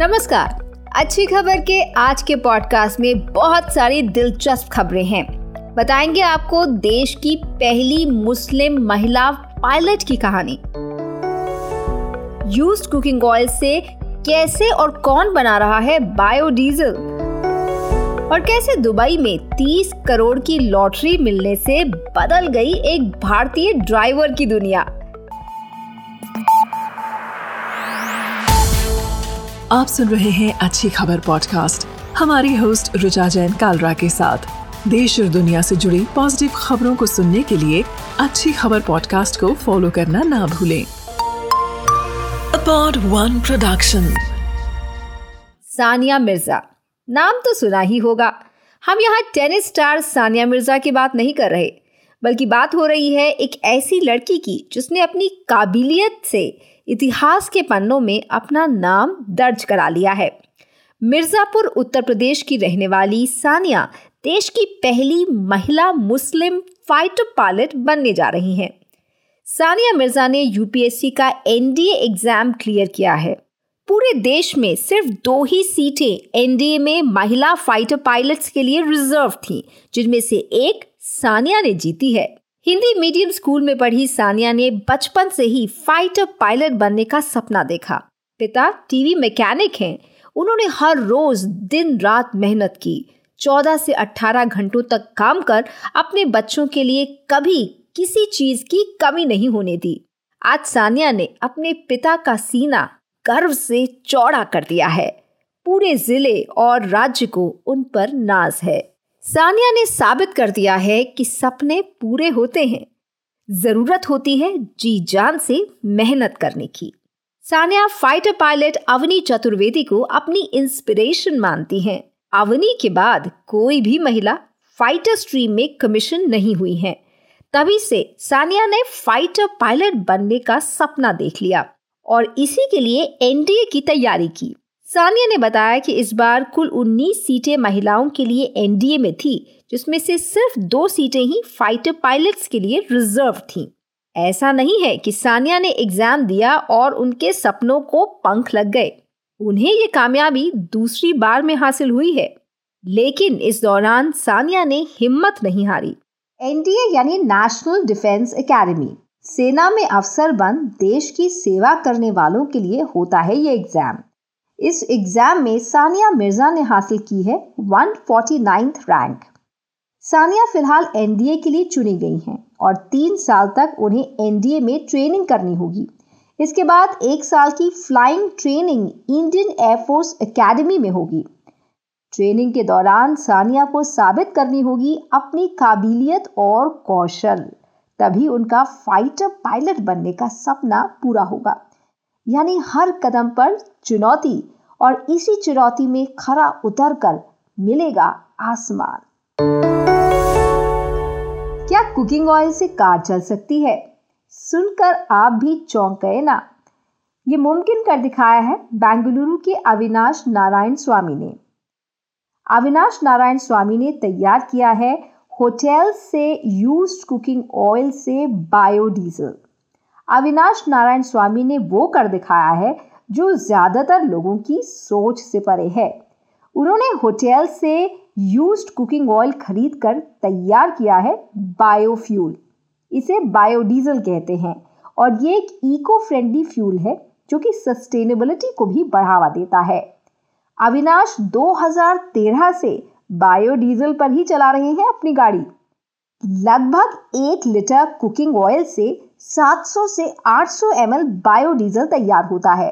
नमस्कार, अच्छी खबर के आज के पॉडकास्ट में बहुत सारी दिलचस्प खबरें हैं। बताएंगे आपको देश की पहली मुस्लिम महिला पायलट की कहानी, यूज्ड कुकिंग ऑयल से कैसे और कौन बना रहा है बायोडीजल, और कैसे दुबई में 30 करोड़ की लॉटरी मिलने से बदल गई एक भारतीय ड्राइवर की दुनिया। आप सुन रहे हैं अच्छी खबर पॉडकास्ट हमारी होस्ट रिचा जैन कालरा के साथ। देश और दुनिया से जुड़ी पॉजिटिव खबरों को सुनने के लिए अच्छी खबर पॉडकास्ट को फॉलो करना ना भूलें। Pod One Production। Sania Mirza नाम तो सुना ही होगा। हम यहाँ टेनिस स्टार सानिया मिर्जा की बात नहीं कर रहे, बल्कि बात हो रही है एक ऐसी लड़की की जिसने अपनी काबिलियत से इतिहास के पन्नों में अपना नाम दर्ज करा लिया है। मिर्ज़ापुर उत्तर प्रदेश की रहने वाली सानिया देश की पहली महिला मुस्लिम फाइटर पायलट बनने जा रही हैं। सानिया मिर्जा ने यूपीएससी का एनडीए एग्जाम क्लियर किया है। पूरे देश में सिर्फ 2 ही सीटें एनडीए में महिला फाइटर पायलट्स के लिए रिजर्व थीं, जिनमें से एक सानिया ने जीती है। हिंदी मीडियम स्कूल में पढ़ी सानिया ने बचपन से ही फाइटर पायलट बनने का सपना देखा। पिता टीवी मैकेनिक हैं। उन्होंने हर रोज दिन रात मेहनत की, 14 से 18 घंटों तक काम कर अपने बच्चों के लिए कभी किसी चीज की कमी नहीं होने दी। आज सानिया ने अपने पिता का सीना गर्व से चौड़ा कर दिया है। पूरे जिले और राज्य को उन पर नाज है। सानिया ने साबित कर दिया है कि सपने पूरे होते हैं, जरूरत होती है जी जान से मेहनत करने की। सानिया फाइटर पायलट अवनी चतुर्वेदी को अपनी इंस्पिरेशन मानती हैं। अवनी के बाद कोई भी महिला फाइटर स्ट्रीम में कमीशन नहीं हुई है। तभी से सानिया ने फाइटर पायलट बनने का सपना देख लिया और इसी के लिए एनडीए की तैयारी की। सानिया ने बताया कि इस बार कुल 19 सीटें महिलाओं के लिए एनडीए में थी, जिसमें से सिर्फ 2 सीटें ही फाइटर पायलट्स के लिए रिजर्व थीं। ऐसा नहीं है कि सानिया ने एग्जाम दिया और उनके सपनों को पंख लग गए। उन्हें ये कामयाबी दूसरी बार में हासिल हुई है, लेकिन इस दौरान सानिया ने हिम्मत नहीं हारी। एनडीए यानी नेशनल डिफेंस एकेडमी, सेना में अफसर बन देश की सेवा करने वालों के लिए होता है ये एग्जाम। इस एग्जाम में सानिया मिर्जा ने हासिल की है 149th रैंक। सानिया फिलहाल एनडीए के लिए चुनी गई हैं और 3 साल तक उन्हें एनडीए में ट्रेनिंग करनी होगी। इसके बाद 1 साल की flying training Indian Air Force academy में होगी। ट्रेनिंग के दौरान सानिया को साबित करनी होगी अपनी काबिलियत और कौशल, तभी उनका फाइटर पायलट बनने का सपना पूरा होगा। यानी हर कदम पर चुनौती, और इसी चुनौती में खरा उतरकर मिलेगा आसमान। क्या कुकिंग ऑयल से कार चल सकती है? सुनकर आप भी चौंक गए ना? ये मुमकिन कर दिखाया है बेंगलुरु के अविनाश नारायण स्वामी ने। अविनाश नारायण स्वामी ने तैयार किया है होटल से यूज्ड कुकिंग ऑयल से बायोडीजल। अविनाश नारायण स्वामी ने वो कर दिखाया है जो ज़्यादातर लोगों की सोच से परे है। उन्होंने होटल से यूज्ड कुकिंग ऑयल खरीदकर तैयार किया है बायोफ्यूल। इसे बायोडीजल कहते हैं और ये एक इको फ्रेंडली फ्यूल है जो कि सस्टेनेबिलिटी को भी बढ़ावा देता है। अविनाश 2013 से बायोडीजल पर ही चला रहे हैं अपनी गाड़ी। लगभग 1 लीटर कुकिंग ऑयल से 700 से 800 ml बायोडीजल तैयार होता है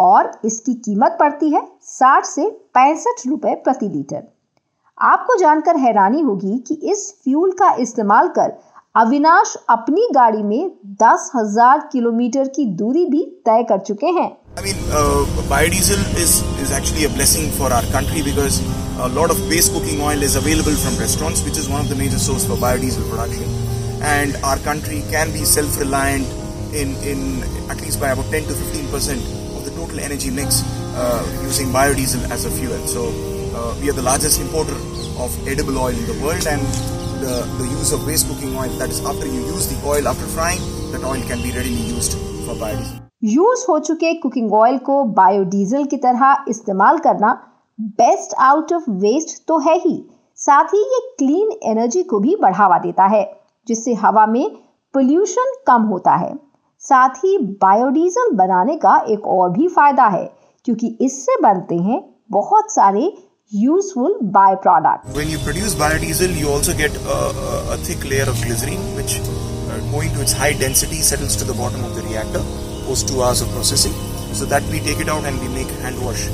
और इसकी कीमत पड़ती है 60 से 65 रुपए प्रति लीटर। आपको जानकर हैरानी होगी कि इस फ्यूल का इस्तेमाल कर अविनाश अपनी गाड़ी में 10,000 किलोमीटर की दूरी भी तय कर चुके हैं। I mean, biodiesel is actually a blessing for our country because a lot of base cooking oil is available from restaurants, which is one of the major sources for biodiesel production. And our country can be self-reliant in at least by about 10 to 15% of the total energy mix using biodiesel as a fuel. So we are the largest importer of edible oil in the world, and the use of base cooking oil, that is after you use the oil after frying, that oil can be readily used. For biodiesel. Use हो चुके cooking oil को biodiesel की तरह इस्तेमाल करना best out of waste तो है ही, साथ ही ये क्लीन एनर्जी को भी बढ़ावा देता है जिससे हवा में पोल्यूशन कम होता है। साथ ही बायोडीजल बनाने का एक और भी फायदा है क्योंकि इससे बनते हैं बहुत सारे useful byproduct. When you produce biodiesel, you also get a thick layer of glycerin, which, going to its high density, settles to the bottom of the reactor post 2 hours of processing. So that we take it out and we make hand wash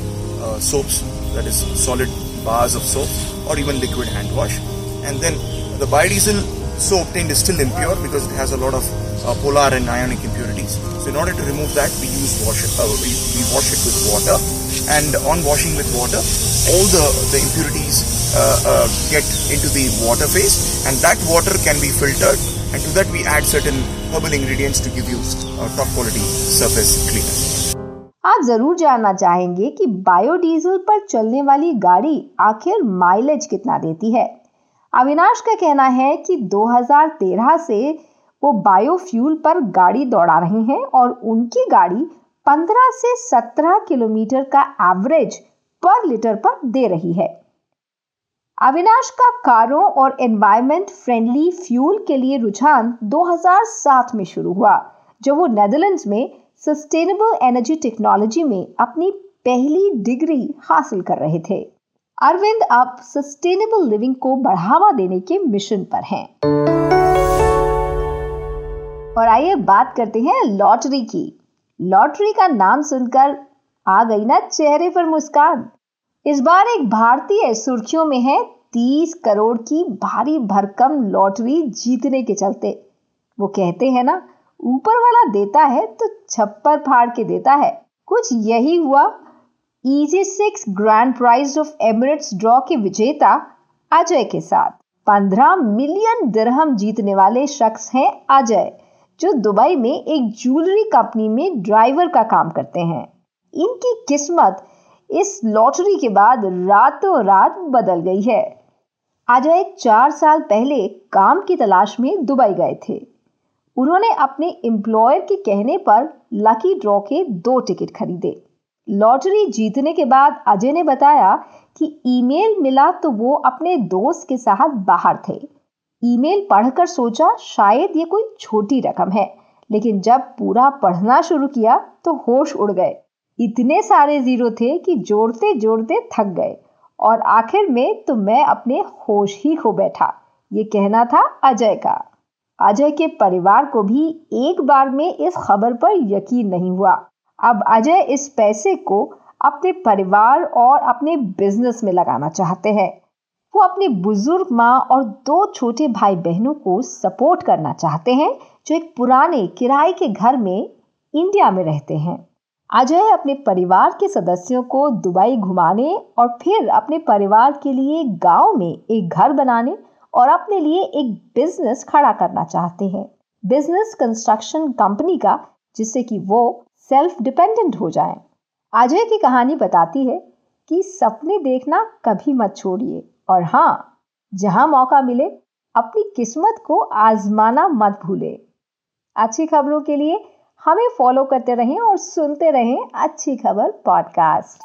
soaps, that is solid bars of soap or even liquid hand wash. And then the biodiesel so obtained is still impure because it has a lot of polar and ionic impurities. So in order to remove that, we use we wash it with water. And on washing with water, all the impurities get into the water phase, and that water can be filtered. And to that, we add certain herbal ingredients to give you top quality surface cleaner. आप जरूर जानना चाहेंगे कि biodiesel पर चलने वाली गाड़ी आखिर माइलेज कितना देती है। अविनाश का कहना है कि 2013 से वो बायोफ्यूल पर गाड़ी दौड़ा रहे हैं और उनकी गाड़ी 15 से 17 किलोमीटर का एवरेज पर लीटर पर दे रही है। अविनाश का कारों और एनवायरमेंट फ्रेंडली फ्यूल के लिए रुझान 2007 में शुरू हुआ जब वो नेदरलैंड्स में सस्टेनेबल एनर्जी टेक्नोलॉजी में अपनी पहली डिग्री हासिल कर रहे थे। अरविंद अब सस्टेनेबल लिविंग को बढ़ावा देने के मिशन पर हैं। और आइए बात करते हैं लॉटरी की। लॉटरी का नाम सुनकर आ गई ना चेहरे पर मुस्कान। इस बार एक भारतीय सुर्खियों में है 30 करोड़ की भारी भरकम लॉटरी जीतने के चलते। वो कहते हैं ना, ऊपर वाला देता है तो छप्पर फाड़ के देता है। कुछ यही हुआ EZ6 grand prize of Emirates draw के विजेता अजय के साथ। 15 मिलियन दिरहम जीतने वाले शख्स हैं अजय, जो दुबई में एक ज्वेलरी कंपनी में ड्राइवर का काम करते हैं। इनकी किस्मत इस लॉटरी के बाद रातों रात बदल गई है। अजय 4 साल पहले काम की तलाश में दुबई गए थे। उन्होंने अपने एम्प्लॉयर के कहने पर लकी ड्रॉ के 2 टिकट खरीदे। लॉटरी जीतने के बाद अजय ने बताया कि ईमेल मिला तो वो अपने दोस्त के साथ बाहर थे। ईमेल पढ़कर सोचा शायद ये कोई छोटी रकम है, लेकिन जब पूरा पढ़ना शुरू किया तो होश उड़ गए। इतने सारे जीरो थे कि जोड़ते जोड़ते थक गए और आखिर में तो मैं अपने होश ही खो बैठा, ये कहना था अजय का। अजय के परिवार को भी एक बार में इस खबर पर यकीन नहीं हुआ। अब अजय इस पैसे को अपने परिवार और अपने बिजनेस में लगाना चाहते हैं। वो अपने बुजुर्ग माँ और 2 छोटे भाई बहनों को सपोर्ट करना चाहते हैं जो एक पुराने किराए के घर में इंडिया में रहते हैं। अजय अपने परिवार के सदस्यों को दुबई घुमाने और फिर अपने परिवार के लिए गांव में एक घर बनाने और अपने लिए एक बिजनेस खड़ा करना चाहते हैं। बिजनेस कंस्ट्रक्शन कंपनी का, जिससे कि वो सेल्फ डिपेंडेंट हो जाएं। अजय की कहानी बताती है कि सपने देखना कभी मत छोड़िए और हाँ, जहां मौका मिले अपनी किस्मत को आजमाना मत भूले। अच्छी खबरों के लिए हमें फॉलो करते रहें और सुनते रहें अच्छी खबर पॉडकास्ट।